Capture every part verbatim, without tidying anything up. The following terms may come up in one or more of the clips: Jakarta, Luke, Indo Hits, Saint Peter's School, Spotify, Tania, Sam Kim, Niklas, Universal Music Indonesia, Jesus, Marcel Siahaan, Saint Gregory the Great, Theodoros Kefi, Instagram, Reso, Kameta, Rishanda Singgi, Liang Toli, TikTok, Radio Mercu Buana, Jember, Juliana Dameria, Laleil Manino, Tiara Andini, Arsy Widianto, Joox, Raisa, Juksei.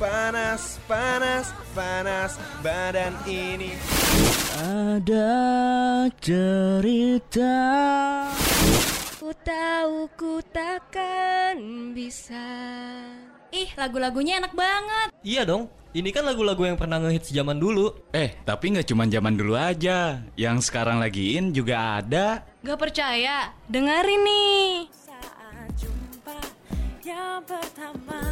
panas, panas, panas badan ini. Ada cerita. Ku tahu ku takkan bisa. Ih, lagu-lagunya enak banget. Iya dong, ini kan lagu-lagu yang pernah ngehits zaman dulu. Eh, tapi gak cuma zaman dulu aja, yang sekarang lagiin juga ada. Gak percaya? Dengerin nih. Saat jumpa yang pertama,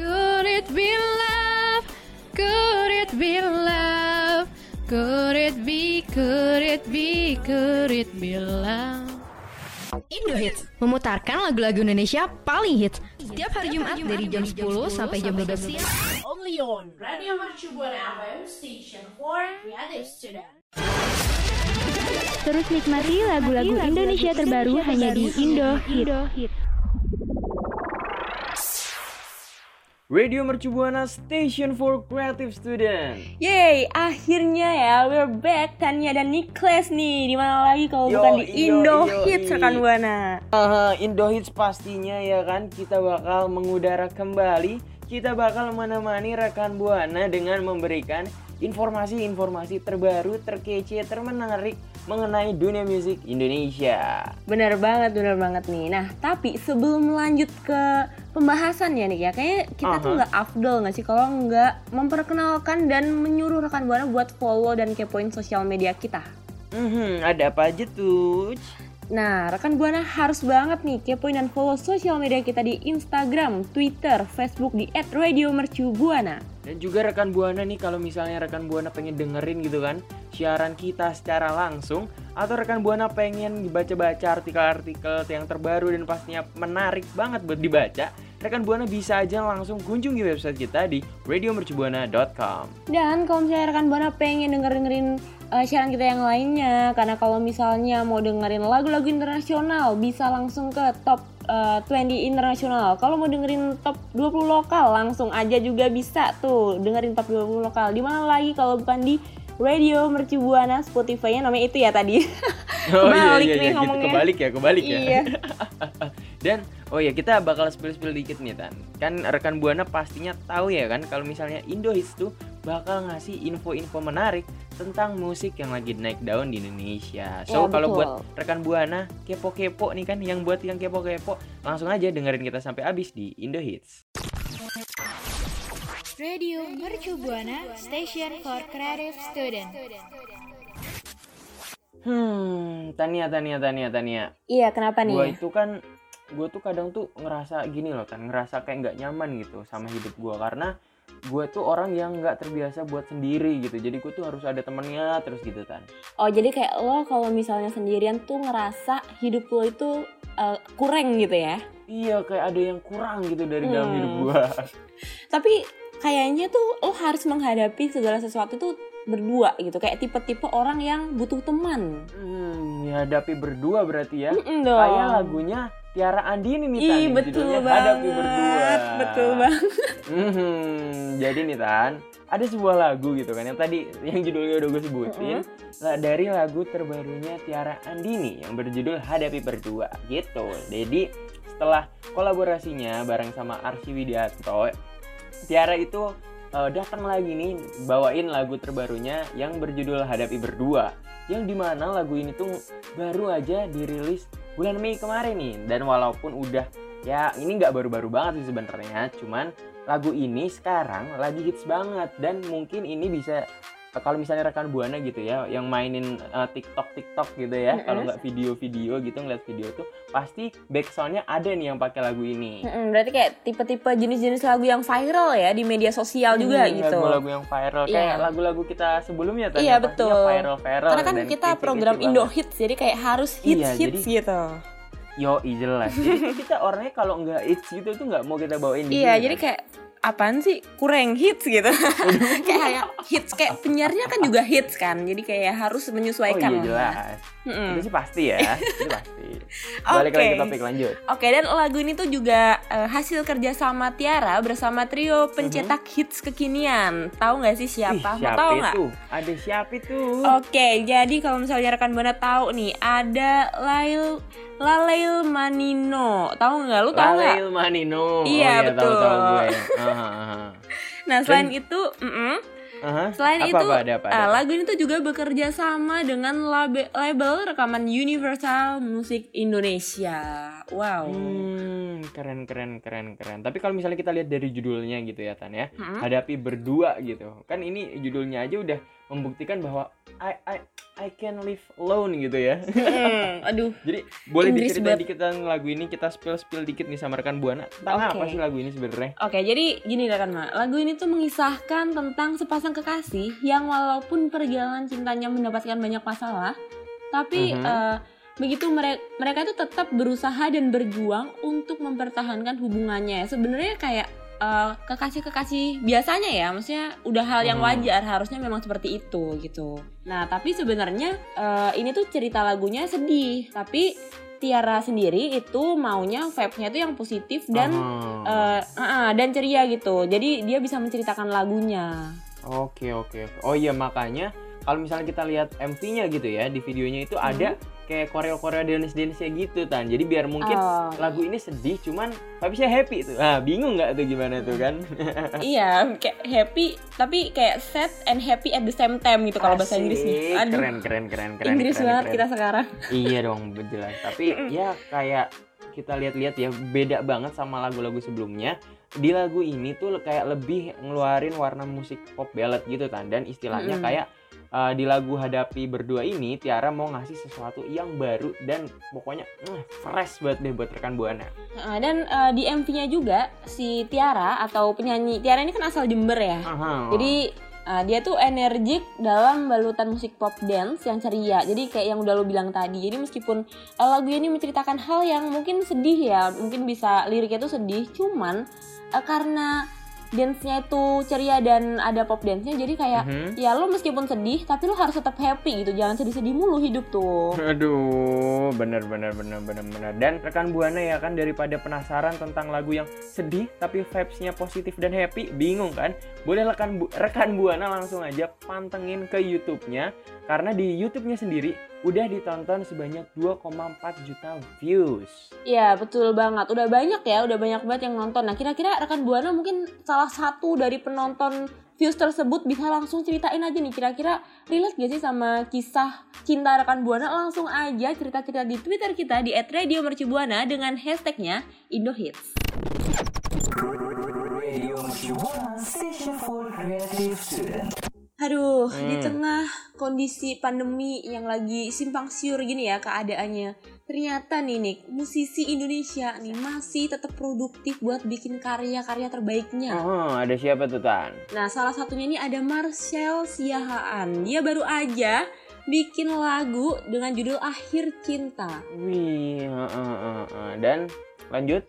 could it be love, could it be love, could it be, could it be, could it be love. Indo Hits memutarkan lagu-lagu Indonesia paling hits setiap hari Jumat dari jam sepuluh sampai jam dua belas siang. Only on Radio Mercu Buana Station for Creative Student. Terus nikmati lagu-lagu Indonesia terbaru hanya di Indo Hits. Radio Mercu Buana Station for Creative Student. Yeay, akhirnya ya, we're back. Tania dan Niklas nih, di mana lagi kalau yo, bukan di Indo, Indo Hits rekan Buana. Uh, Indo Hits pastinya ya kan, kita bakal mengudara kembali. Kita bakal menemani rekan Buana dengan memberikan informasi-informasi terbaru, terkece, termenarik mengenai dunia musik Indonesia. Benar banget, benar banget nih. Nah, tapi sebelum lanjut ke pembahasannya nih ya, kayaknya kita Aha. tuh nggak afdol nggak sih kalau nggak memperkenalkan dan menyuruh rekan Buana buat follow dan kepoin sosial media kita. Hmm, ada apa aja tuh? Nah, rekan Buana harus banget nih kepoin dan follow sosial media kita di Instagram, Twitter, Facebook di et radio mercu buana. Dan juga rekan Buana nih, kalau misalnya rekan Buana pengen dengerin gitu kan siaran kita secara langsung, atau rekan Buana pengen baca-baca artikel-artikel yang terbaru dan pastinya menarik banget buat dibaca, rekan Buana bisa aja langsung kunjungi website kita di radio mercu buana dot com. Dan kalau misalnya rekan Buana pengen denger-dengerin uh, siaran kita yang lainnya, karena kalau misalnya mau dengerin lagu-lagu internasional bisa langsung ke top uh, dua puluh internasional. Kalau mau dengerin top dua puluh lokal langsung aja juga bisa tuh dengerin top dua puluh lokal. Di mana lagi kalau bukan di Radio Mercu Buana, Spotify-nya namanya itu ya tadi. Oh kebalik iya, iya, nih iya, ngomongnya. Gitu, kebalik ya, kebalik iya. ya. Dan oh ya, kita bakal spill-spill dikit nih Tan. Kan rekan Buana pastinya tahu ya kan kalau misalnya Indo Hits tuh bakal ngasih info-info menarik tentang musik yang lagi naik daun di Indonesia. So ya, kalau buat rekan Buana kepo-kepo nih kan, yang buat yang kepo-kepo langsung aja dengerin kita sampai habis di Indo Hits. Radio Mercu Buana, Station for Creative Student. Hmm, Tania, Tania, Tania, Tania. Iya, kenapa nih? Gue itu kan, gue tuh kadang tuh ngerasa gini loh, kan ngerasa kayak nggak nyaman gitu sama hidup gue, karena gue tuh orang yang nggak terbiasa buat sendiri gitu. Jadi gue tuh harus ada temennya terus gitu Tan. Oh, jadi kayak lo kalau misalnya sendirian tuh ngerasa hidup lo itu uh, kurang gitu ya? Iya, kayak ada yang kurang gitu dari hmm. dalam hidup gue. Tapi kayaknya tuh lo harus menghadapi segala sesuatu tuh berdua gitu. Kayak tipe-tipe orang yang butuh teman. Hmm, dihadapi berdua berarti ya. Kayak lagunya Tiara Andini nih Tan. Ih, betul banget. Hadapi berdua. Betul banget. Hmm, jadi nih Tan, ada sebuah lagu gitu kan yang tadi yang judulnya udah gue sebutin. Mm-hmm. Dari lagu terbarunya Tiara Andini yang berjudul Hadapi Berdua gitu. Jadi setelah kolaborasinya bareng sama Arsy Widianto, Tiara itu uh, datang lagi nih bawain lagu terbarunya yang berjudul Hadapi Berdua, yang dimana lagu ini tuh baru aja dirilis bulan Mei kemarin nih. Dan walaupun udah ya ini nggak baru-baru banget sih sebenarnya, cuman lagu ini sekarang lagi hits banget. Dan mungkin ini bisa kalau misalnya rekan Buana gitu ya yang mainin uh, TikTok TikTok gitu ya, mm-hmm. kalau nggak video-video gitu ngeliat video tuh pasti backsoundnya ada nih yang pakai lagu ini. Mm-hmm, berarti kayak tipe-tipe jenis-jenis lagu yang viral ya di media sosial hmm, juga gitu. Lagu-lagu yang viral kayak yeah. lagu-lagu kita sebelumnya tadi. Iya betul. Viral-viral. Karena kan kita program Indo Hits jadi kayak harus hits-hits iya, gitu. Yo jelas. Jadi kita orangnya kalau nggak hits gitu tuh nggak mau kita bawain. Iya jadi kayak apaan sih kurang hits gitu. Kayak hits, kayak penyiarnya kan juga hits kan, jadi kayak harus menyesuaikan. Oh iya jelas, mm-hmm. itu sih pasti ya. Itu pasti. Balik okay. lagi ke topik, lanjut. Oke okay, dan lagu ini tuh juga uh, hasil kerjasama Tiara bersama trio pencetak mm-hmm. hits kekinian. Tahu nggak sih siapa? Ih, tahu nggak? Ada siapa itu? Oke okay, jadi kalau misalnya rekan Buana tahu nih ada Laleil Laleil Manino. Tahu nggak? Lu tahu nggak? Laleil Manino. Iya, oh, iya betul. Tahu-tahu gue. Aha, aha. Nah selain Dan, itu mm-mm. uh-huh. Selain apa, itu apa, ada, apa, ada. Uh, lagu ini tuh juga bekerja sama dengan label, label rekaman Universal Music Indonesia. Wow. hmm, Keren keren keren keren. Tapi kalau misalnya kita lihat dari judulnya gitu ya Tan ya, hmm? Hadapi berdua gitu. Kan ini judulnya aja udah membuktikan bahwa I I I can live alone gitu ya. Hmm, aduh. Jadi boleh diceritain dikit tentang lagu ini, kita spill-spill dikit nih sama rekan Buana. Tentang okay. apa sih lagu ini sebenarnya? Oke, okay, jadi gini rekan Buana. Lagu ini tuh mengisahkan tentang sepasang kekasih yang walaupun perjalanan cintanya mendapatkan banyak masalah, tapi mm-hmm. uh, begitu mereka mereka tuh tetap berusaha dan berjuang untuk mempertahankan hubungannya. Sebenarnya kayak Uh, kekasih-kekasih biasanya ya, maksudnya udah hal yang wajar, harusnya memang seperti itu gitu. Nah tapi sebenarnya uh, ini tuh cerita lagunya sedih, tapi Tiara sendiri itu maunya vibe-nya tuh yang positif dan oh. uh, uh, dan ceria gitu. Jadi dia bisa menceritakan lagunya. Oke oke. Oh iya, makanya kalau misalnya kita lihat M V-nya gitu ya, di videonya itu hmm. ada kayak koreo-koreo dance-dance-nya gitu Tan. Jadi biar mungkin oh. lagu ini sedih cuman habisnya happy tuh. Ah, bingung enggak tuh gimana tuh kan? Iya, kayak happy tapi kayak sad and happy at the same time gitu kalau bahasa Inggrisnya. Aduh, keren keren keren keren. Inggris keren, banget keren. Kita sekarang. Iya dong, jelas. Tapi ya kayak kita lihat-lihat ya beda banget sama lagu-lagu sebelumnya. Di lagu ini tuh kayak lebih ngeluarin warna musik pop ballad gitu Tan, dan istilahnya mm-hmm. kayak Uh, di lagu Hadapi Berdua ini Tiara mau ngasih sesuatu yang baru dan pokoknya uh, fresh banget deh buat rekan Buana. Uh, dan uh, di M V-nya juga si Tiara atau penyanyi Tiara ini kan asal Jember ya. Aha. Jadi uh, dia tuh energik dalam balutan musik pop dance yang ceria. Jadi kayak yang udah lo bilang tadi. Jadi meskipun uh, lagu ini menceritakan hal yang mungkin sedih ya, mungkin bisa liriknya tuh sedih, cuman uh, karena dance-nya itu ceria dan ada pop dance-nya, jadi kayak mm-hmm. ya lo meskipun sedih tapi lo harus tetap happy gitu, jangan sedih-sedih mulu hidup tuh. Aduh, bener bener bener bener bener. Dan rekan Buana ya kan, daripada penasaran tentang lagu yang sedih tapi vibes-nya positif dan happy, bingung kan? Boleh rekan Bu- rekan Buana langsung aja pantengin ke YouTube-nya, karena di YouTube-nya sendiri udah ditonton sebanyak dua koma empat juta views. Iya betul banget, udah banyak ya, udah banyak banget yang nonton. Nah kira-kira rekan Buana mungkin salah satu dari penonton views tersebut bisa langsung ceritain aja nih, kira-kira relate gak sih sama kisah cinta rekan Buana? Langsung aja cerita-cerita di Twitter kita di et radio mercu buana dengan hashtagnya Indo Hits. Radio Mercu Buana, station for creative student. Aduh, hmm. di tengah kondisi pandemi yang lagi simpang siur gini ya keadaannya, ternyata nih Nick, musisi Indonesia nih masih tetap produktif buat bikin karya-karya terbaiknya. Oh, ada siapa tuh Tan? Nah, salah satunya ini ada Marcel Siahaan. Dia baru aja bikin lagu dengan judul Akhir Cinta. Wih, uh, uh, uh, uh. Dan lanjut?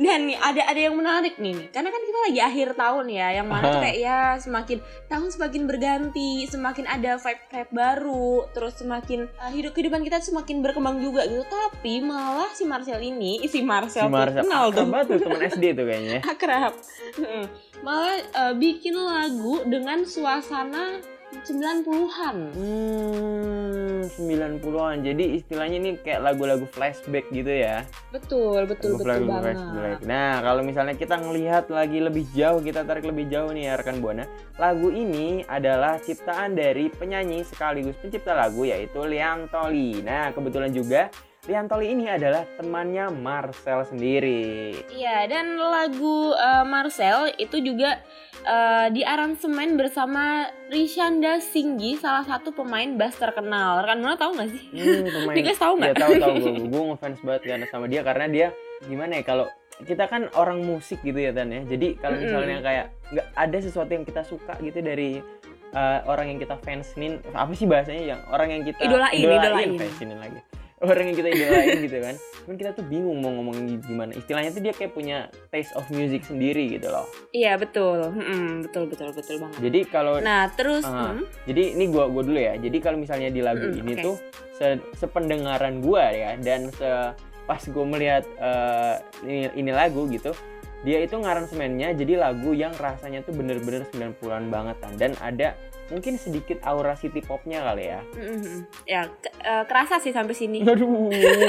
Dan nih ada ada yang menarik nih, nih karena kan kita lagi akhir tahun ya, yang mana tuh kayak ya semakin tahun semakin berganti, semakin ada vibe-vibe baru, terus semakin uh, hidup kehidupan kita semakin berkembang juga gitu. Tapi malah si Marcel ini si Marcel, si Marcel kenal tuh teman S D tuh kayaknya akrab, hmm. malah uh, bikin lagu dengan suasana sembilan puluhan. Hmm, sembilan puluhan. Jadi istilahnya ini kayak lagu-lagu flashback gitu ya. Betul, betul, lagu betul banget. Flashback. Nah, kalau misalnya kita ngelihat lagi lebih jauh, kita tarik lebih jauh nih ya rekan Buana. Lagu ini adalah ciptaan dari penyanyi sekaligus pencipta lagu yaitu Liang Toli. Nah, kebetulan juga Liang Toli ini adalah temannya Marcel sendiri. Iya, dan lagu uh, Marcel itu juga uh, diaransemen bersama Rishanda Singgi, salah satu pemain bass terkenal. Rekan Buana tahu nggak sih? Hmm, Diklas tahu nggak? Ya tahu tahu. Gue gue ngefans banget kan sama dia, karena dia gimana ya, kalau kita kan orang musik gitu ya Tan ya. Jadi kalau misalnya mm-hmm. kayak nggak ada sesuatu yang kita suka gitu dari uh, orang yang kita fansin, apa sih bahasanya, yang orang yang kita idolain, idolain, idolain. fansinin lagi. Orang yang kita idolain gitu kan. Cuman kita tuh bingung mau ngomongin gimana. Istilahnya tuh dia kayak punya taste of music sendiri gitu loh. Iya betul. Mm, betul betul betul banget. Jadi kalau Nah, terus uh, hmm. jadi ini gua gua dulu ya. Jadi kalau misalnya di lagu hmm, ini okay. tuh se- sependengaran gua ya, dan se- pas gua melihat uh, ini, ini lagu gitu, dia itu ngaransemennya jadi lagu yang rasanya tuh bener-bener sembilan puluhan banget kan. Dan ada mungkin sedikit aura city popnya kali ya. Mm-hmm. Ya ke- uh, kerasa sih sampai sini. Aduh,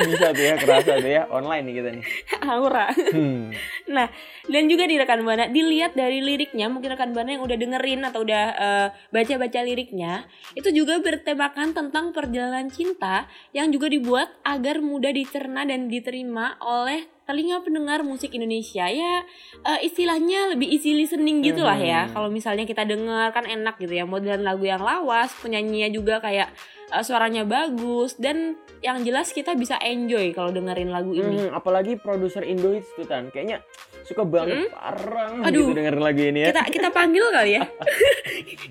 bisa tuh ya, kerasa tuh ya, online nih kita nih. Aura. Hmm. Nah, dan juga di rekan Buana dilihat dari liriknya, mungkin rekan Buana yang udah dengerin atau udah uh, baca-baca liriknya, itu juga bertemakan tentang perjalanan cinta yang juga dibuat agar mudah dicerna dan diterima oleh telinga pendengar musik Indonesia. Ya uh, istilahnya lebih easy listening gitulah ya. Kalau misalnya kita dengar kan enak gitu ya, modern lagu yang lawas, penyanyinya juga kayak uh, suaranya bagus, dan yang jelas kita bisa enjoy kalau dengerin lagu ini. Hmm, apalagi produser Indo Hits tuh Tan, kayaknya suka banget hmm? parang gitu dengerin lagu ini ya. Kita kita panggil kali ya.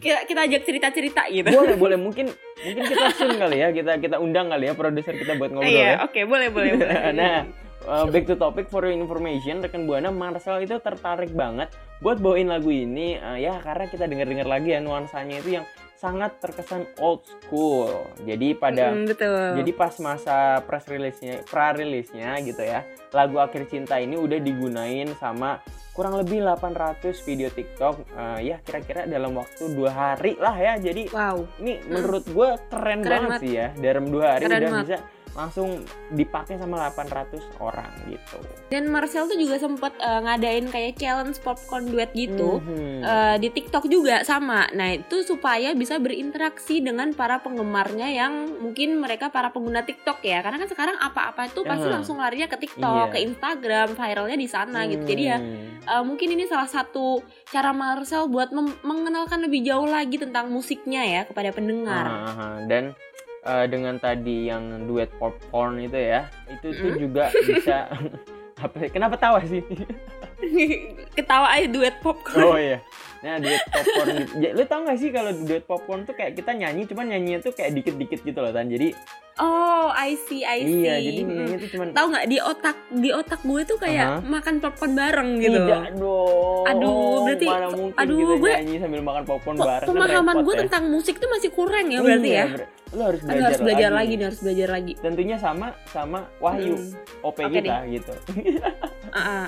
kita kita ajak cerita-cerita gitu. Boleh boleh mungkin mungkin kita sun kali ya, kita kita undang kali ya produser kita buat ngobrol. Iya, ya. Oke, okay, boleh boleh boleh. Nah, Uh, back to topic, for your information, rekan Buana, Marcel itu tertarik banget buat bawain lagu ini uh, ya karena kita denger-denger lagi ya nuansanya itu yang sangat terkesan old school. Jadi pada mm, jadi pas masa press release-nya, pra-release-nya gitu ya, lagu Akhir Cinta ini udah digunain sama kurang lebih delapan ratus video TikTok uh, ya kira-kira dalam waktu dua hari lah ya. Jadi wow. Ini mm. menurut gue keren, keren banget mat. Sih ya, dalam dua hari keren udah mat. Bisa langsung dipakai sama delapan ratus orang gitu. Dan Marcel tuh juga sempat uh, ngadain kayak challenge popcorn duet gitu mm-hmm. uh, di TikTok juga sama. Nah itu supaya bisa berinteraksi dengan para penggemarnya yang mungkin mereka para pengguna TikTok ya. Karena kan sekarang apa-apa itu pasti uh-huh. langsung larinya ke TikTok, yeah. ke Instagram, viralnya di sana mm-hmm. gitu. Jadi ya uh, mungkin ini salah satu cara Marcel buat mem- mengenalkan lebih jauh lagi tentang musiknya ya kepada pendengar. Uh-huh. Dan Uh, dengan tadi yang duet popcorn itu ya, itu tuh mm. juga bisa apa? Kenapa tawa sih? Ketawa aja duet popcorn. Oh iya. Nah duet popcorn, ya, lu tau nggak sih kalau duet popcorn tuh kayak kita nyanyi, cuman nyanyinya tuh kayak dikit-dikit gitu loh Tan. Jadi oh, I see, I see. Iya, jadi nyanyinya tuh cuman. Tahu nggak di otak di otak gue tuh kayak uh-huh. makan popcorn bareng gitu. Tidak dong. Aduh, berarti aduh gue nyanyi sambil makan popcorn po- bareng. Pemahaman gue ya. Tentang musik tuh masih kurang ya berarti iya, ya. Ber- lo harus belajar, harus belajar lagi, lagi harus belajar lagi. Tentunya sama sama Wahyu, hmm. O P okay kita deh. Gitu. Uh-uh.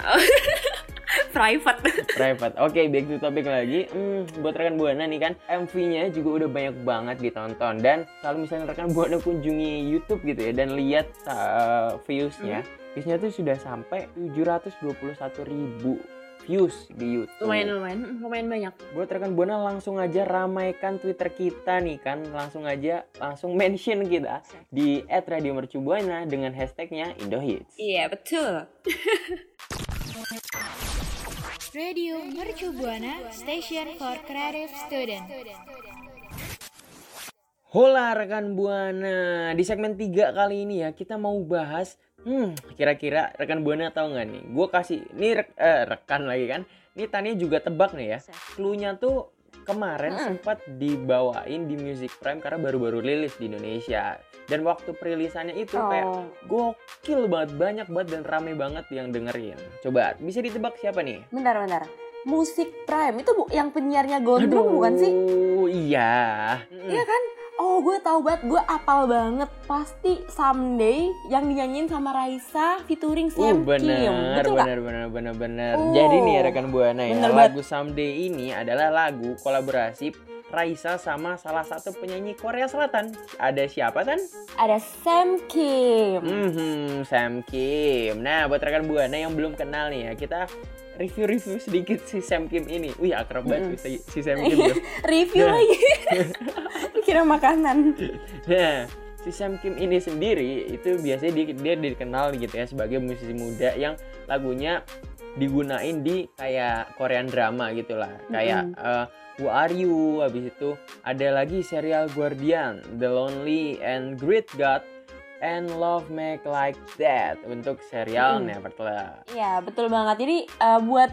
Private. Private. Oke, okay, back to topic lagi. Hmm, buat rekan Buana nih kan, M V-nya juga udah banyak banget ditonton, dan kalau misalnya rekan Buana kunjungi YouTube gitu ya dan lihat uh, views-nya, hmm. views-nya tuh sudah sampai tujuh ratus dua puluh satu ribu views di YouTube. Lumayan, lumayan, lumayan banyak. Buat rekan Buana langsung aja ramaikan Twitter kita nih kan, langsung aja langsung mention kita di et radio mercu buana dengan hashtagnya Indo Hits. Iya, yeah, betul. Radio Mercu Buana, station for creative student. Hola rekan Buana, di segmen tiga kali ini ya kita mau bahas Hmm, kira-kira rekan Buana tahu nggak nih? Gue kasih, ini rek, eh, rekan lagi kan? Ini Tania juga tebak nih ya. Cluenya tuh kemarin hmm. sempat dibawain di Music Prime karena baru-baru rilis di Indonesia. Dan waktu perilisannya itu oh. kayak gokil banget, banyak banget dan rame banget yang dengerin. Coba, bisa ditebak siapa nih? Bentar, bentar. Music Prime itu bu- yang penyiarnya Gondrong bukan sih? Oh iya. Mm. Iya kan? Oh gue tahu banget, gue apal banget. Pasti Someday yang dinyanyiin sama Raisa featuring Sam Kim. Uh, betul bener, bener, bener, bener. Oh. Jadi nih rekan Buana ya, bener lagu bet. Someday ini adalah lagu kolaborasi Raisa sama salah satu penyanyi Korea Selatan. Ada siapa Tan? Ada Sam Kim. Hmm, Sam Kim. Nah buat rekan Buana yang belum kenal nih ya, kita review-review sedikit si Sam Kim ini. Wih akrab banget mm. si Sam Kim. Review lagi. Kira makanan. Nah, si Sam Kim ini sendiri itu biasanya di, dia dikenal gitu ya sebagai musisi muda yang lagunya digunain di kayak Korean drama gitulah. Kayak mm-hmm. uh, Who Are You, habis itu ada lagi serial Guardian, The Lonely and Great God, and Love Make Like That untuk serial hmm. Nevertheless. Iya betul banget. Jadi uh, buat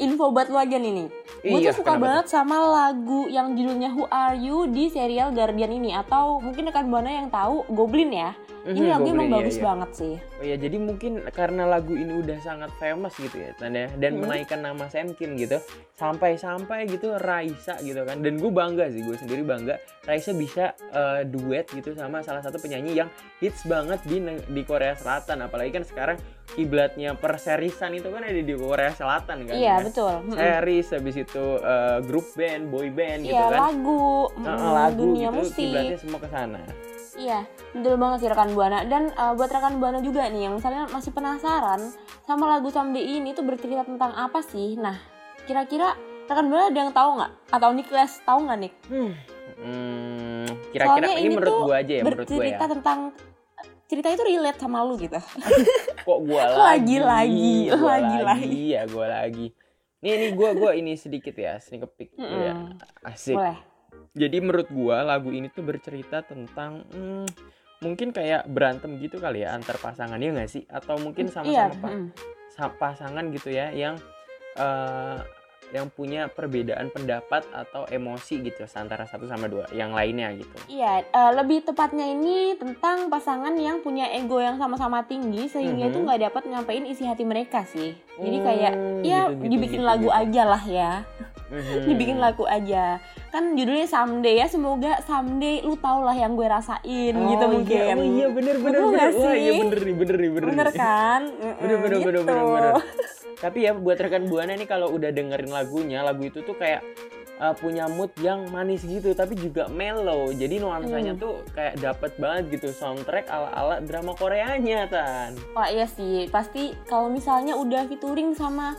info buat lu aja nih, gue iya, tuh suka banget betul. Sama lagu yang judulnya Who Are You di serial Guardian ini, atau mungkin rekan Buana yang tahu Goblin ya. Mm-hmm, ini lagu emang iya, bagus iya. banget sih. Oh ya, jadi mungkin karena lagu ini udah sangat famous gitu ya, tanda dan hmm. menaikkan nama Sam Kim gitu, sampai-sampai gitu Raisa gitu kan. Dan gue bangga sih, gue sendiri bangga Raisa bisa uh, duet gitu sama salah satu penyanyi yang hits banget di di Korea Selatan. Apalagi kan sekarang kiblatnya perserisan itu kan ada di Korea Selatan kan. Iya, betul. Series, habis itu uh, grup band, boy band, ya, gitu kan. Lagu, nah, mm, lagu, dunia gitu, musik. Kiblatnya semua ke sana. Iya, betul banget sih rekan Buana. Dan uh, buat rekan Buana juga nih yang misalnya masih penasaran sama lagu Someday ini tuh bercerita tentang apa sih? Nah, kira-kira rekan Buana ada yang tahu nggak? Atau Niklas tahu nggak, Nik? Hmm, hmm, kira-kira ini, ini menurut gue aja ya, menurut gue ya. Bercerita tentang cerita itu relate sama lu gitu. Kok gue lagi, lagi, lagi, gua lagi, lagi ya, gue lagi. Nih, nih gue, gue ini sedikit ya, sneak peek mm-hmm. ya, asik. Boleh. Jadi menurut gua lagu ini tuh bercerita tentang hmm, mungkin kayak berantem gitu kali ya antar pasangan, ya nggak sih? Atau mungkin sama-sama iya. pa- pasangan gitu ya yang uh, yang punya perbedaan pendapat atau emosi gitu antara satu sama dua yang lainnya gitu. Iya, uh, lebih tepatnya ini tentang pasangan yang punya ego yang sama-sama tinggi sehingga mm-hmm. itu nggak dapat nyampein isi hati mereka sih. Jadi kayak mm, ya gitu, dibikin gitu, lagu gitu. aja lah ya. Mm-hmm. Dibikin lagu aja. Kan judulnya Someday ya, semoga someday lu tau lah yang gue rasain oh, gitu mungkin. Iya, oh iya bener bener bener. Wah iya bener nih bener nih bener. Bener kan? Bener bener gitu. bener bener bener. Tapi ya buat rekan Buana nih kalau udah dengerin lagunya, lagu itu tuh kayak uh, punya mood yang manis gitu tapi juga mellow. Jadi nuansanya hmm. tuh kayak dapet banget gitu, soundtrack ala-ala drama Koreanya Tan. Wah iya sih, pasti kalau misalnya udah featuring sama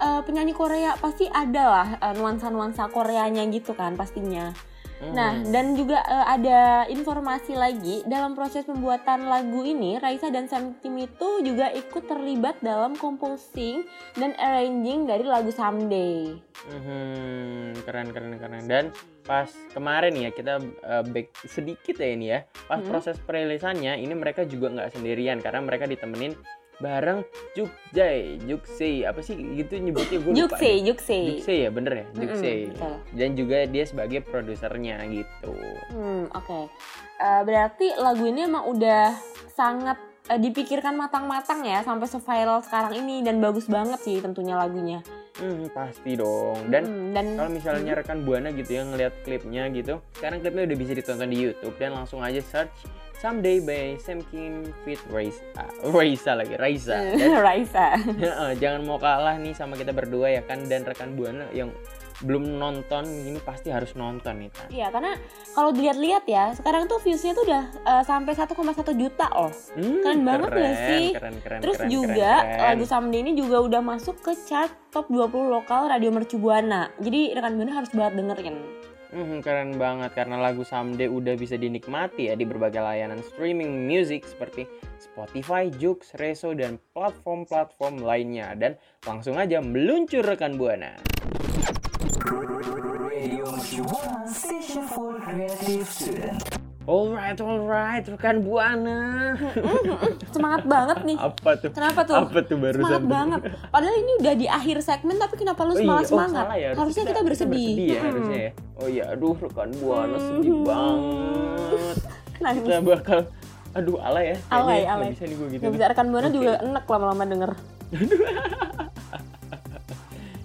Uh, penyanyi Korea pasti ada lah uh, nuansa-nuansa Koreanya gitu kan pastinya. Hmm. Nah, dan juga uh, ada informasi lagi dalam proses pembuatan lagu ini Raisa dan Sam Kim itu juga ikut terlibat dalam composing dan arranging dari lagu Someday. Hmm, keren keren keren. Dan pas kemarin ya kita uh, back sedikit ya ini ya. Pas hmm. proses perilisannya ini mereka juga nggak sendirian karena mereka ditemenin bareng Juksei, Juksei apa sih gitu nyebutnya gue lupa. Juksei, Juksei. Juksei ya bener ya, Juksei. Mm-hmm, dan juga dia sebagai produsernya gitu. Hmm, oke. Okay. Uh, berarti lagu ini emang udah sangat uh, dipikirkan matang-matang ya sampai se-viral sekarang ini dan bagus banget sih tentunya lagunya. Hmm, pasti dong. Dan, mm, dan kalau misalnya rekan Buana gitu ya ngelihat klipnya gitu, sekarang klipnya udah bisa ditonton di YouTube dan langsung aja search Someday by Sam Kim feat Raisa, Raisa lagi, Raisa. Dan, Raisa. Jangan mau kalah nih sama kita berdua ya kan, dan rekan Buana yang belum nonton ini pasti harus nonton nih Tan. Iya, karena kalau dilihat-lihat ya sekarang tuh viewsnya tuh udah uh, sampai satu koma satu juta loh. Hmm, keren banget ya sih. Keren, keren, Terus keren, juga keren, keren. lagu Someday ini juga udah masuk ke chart top dua puluh lokal Radio Mercu Buana. Jadi rekan Buana harus banget dengerin. Hmm, keren banget karena lagu Someday udah bisa dinikmati ya di berbagai layanan streaming music seperti Spotify, Joox, Reso, dan platform-platform lainnya. Dan langsung aja meluncur rekan Buana. Alright, alright, rekan Buana. Semangat banget nih. Apa tuh? Kenapa tuh? Apa tuh barusan? Semangat tuh? banget. Padahal ini udah di akhir segmen, tapi kenapa lu semangat-semangat? Oh, iya. oh, ya. Harusnya kita, kita bersedih. Kita bersedih ya, hmm. harusnya ya. Oh iya, aduh rekan Buana sedih hmm. banget. Nangis. Kita bakal, aduh alay ya. Alay, alay. Gak bisa nih gue gitu. Gak bisa, rekan Buana okay. juga enek lama-lama denger.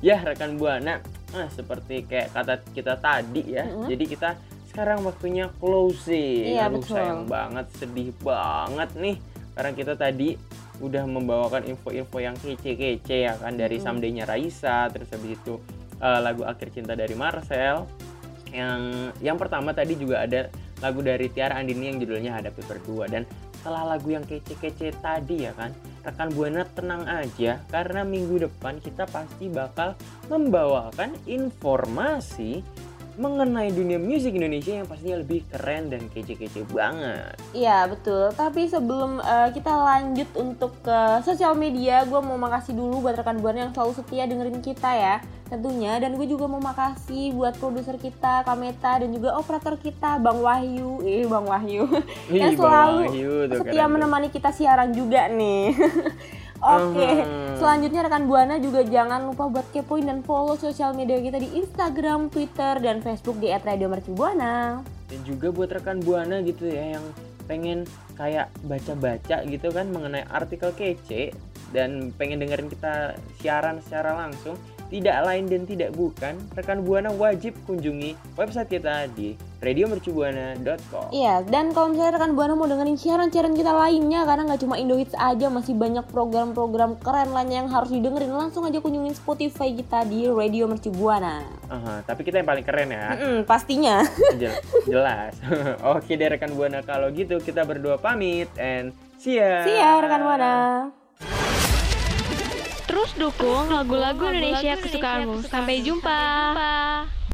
Ya, rekan Buana, nah, seperti kayak kata kita tadi ya, mm-hmm. jadi kita sekarang waktunya closing. Iya, aduh betul. Sayang banget, sedih banget nih karena kita tadi udah membawakan info-info yang kece-kece ya kan, dari hmm. Someday-nya Raisa, terus habis itu uh, lagu Akhir Cinta dari Marcel. Yang yang pertama tadi juga ada lagu dari Tiara Andini yang judulnya Hadapi Berdua. Dan setelah lagu yang kece-kece tadi ya kan, rekan Buana tenang aja karena minggu depan kita pasti bakal membawakan informasi mengenai dunia musik Indonesia yang pastinya lebih keren dan kece-kece banget. Iya betul, tapi sebelum uh, kita lanjut untuk ke uh, sosial media, gue mau makasih dulu buat rekan Buana yang selalu setia dengerin kita ya tentunya. Dan gue juga mau makasih buat produser kita Kameta dan juga operator kita Bang Wahyu, eh Bang Wahyu Hi, yang selalu Wahyu, setia menemani kita siaran juga nih. Oke, okay. uh-huh. Selanjutnya rekan Buana juga jangan lupa buat kepoin dan follow sosial media kita di Instagram, Twitter, dan Facebook di et radio mercu buana. Dan juga buat rekan Buana gitu ya yang pengen kayak baca-baca gitu kan mengenai artikel kece dan pengen dengerin kita siaran secara langsung, tidak lain dan tidak bukan, rekan Buana wajib kunjungi website kita di radio mercu buana dot com. Iya, dan kalau misalnya rekan Buana mau dengerin siaran-siaran kita lainnya, karena gak cuma Indo Hits aja, masih banyak program-program keren lainnya yang harus didengerin, langsung aja kunjungin Spotify kita di Radio Mercu Buana. Uh-huh, tapi kita yang paling keren ya. Mm-mm, pastinya. Jelas. Oke deh rekan Buana, kalau gitu kita berdua pamit and see ya. See ya rekan Buana. Terus dukung lagu-lagu Indonesia kesukaanmu. Sampai jumpa.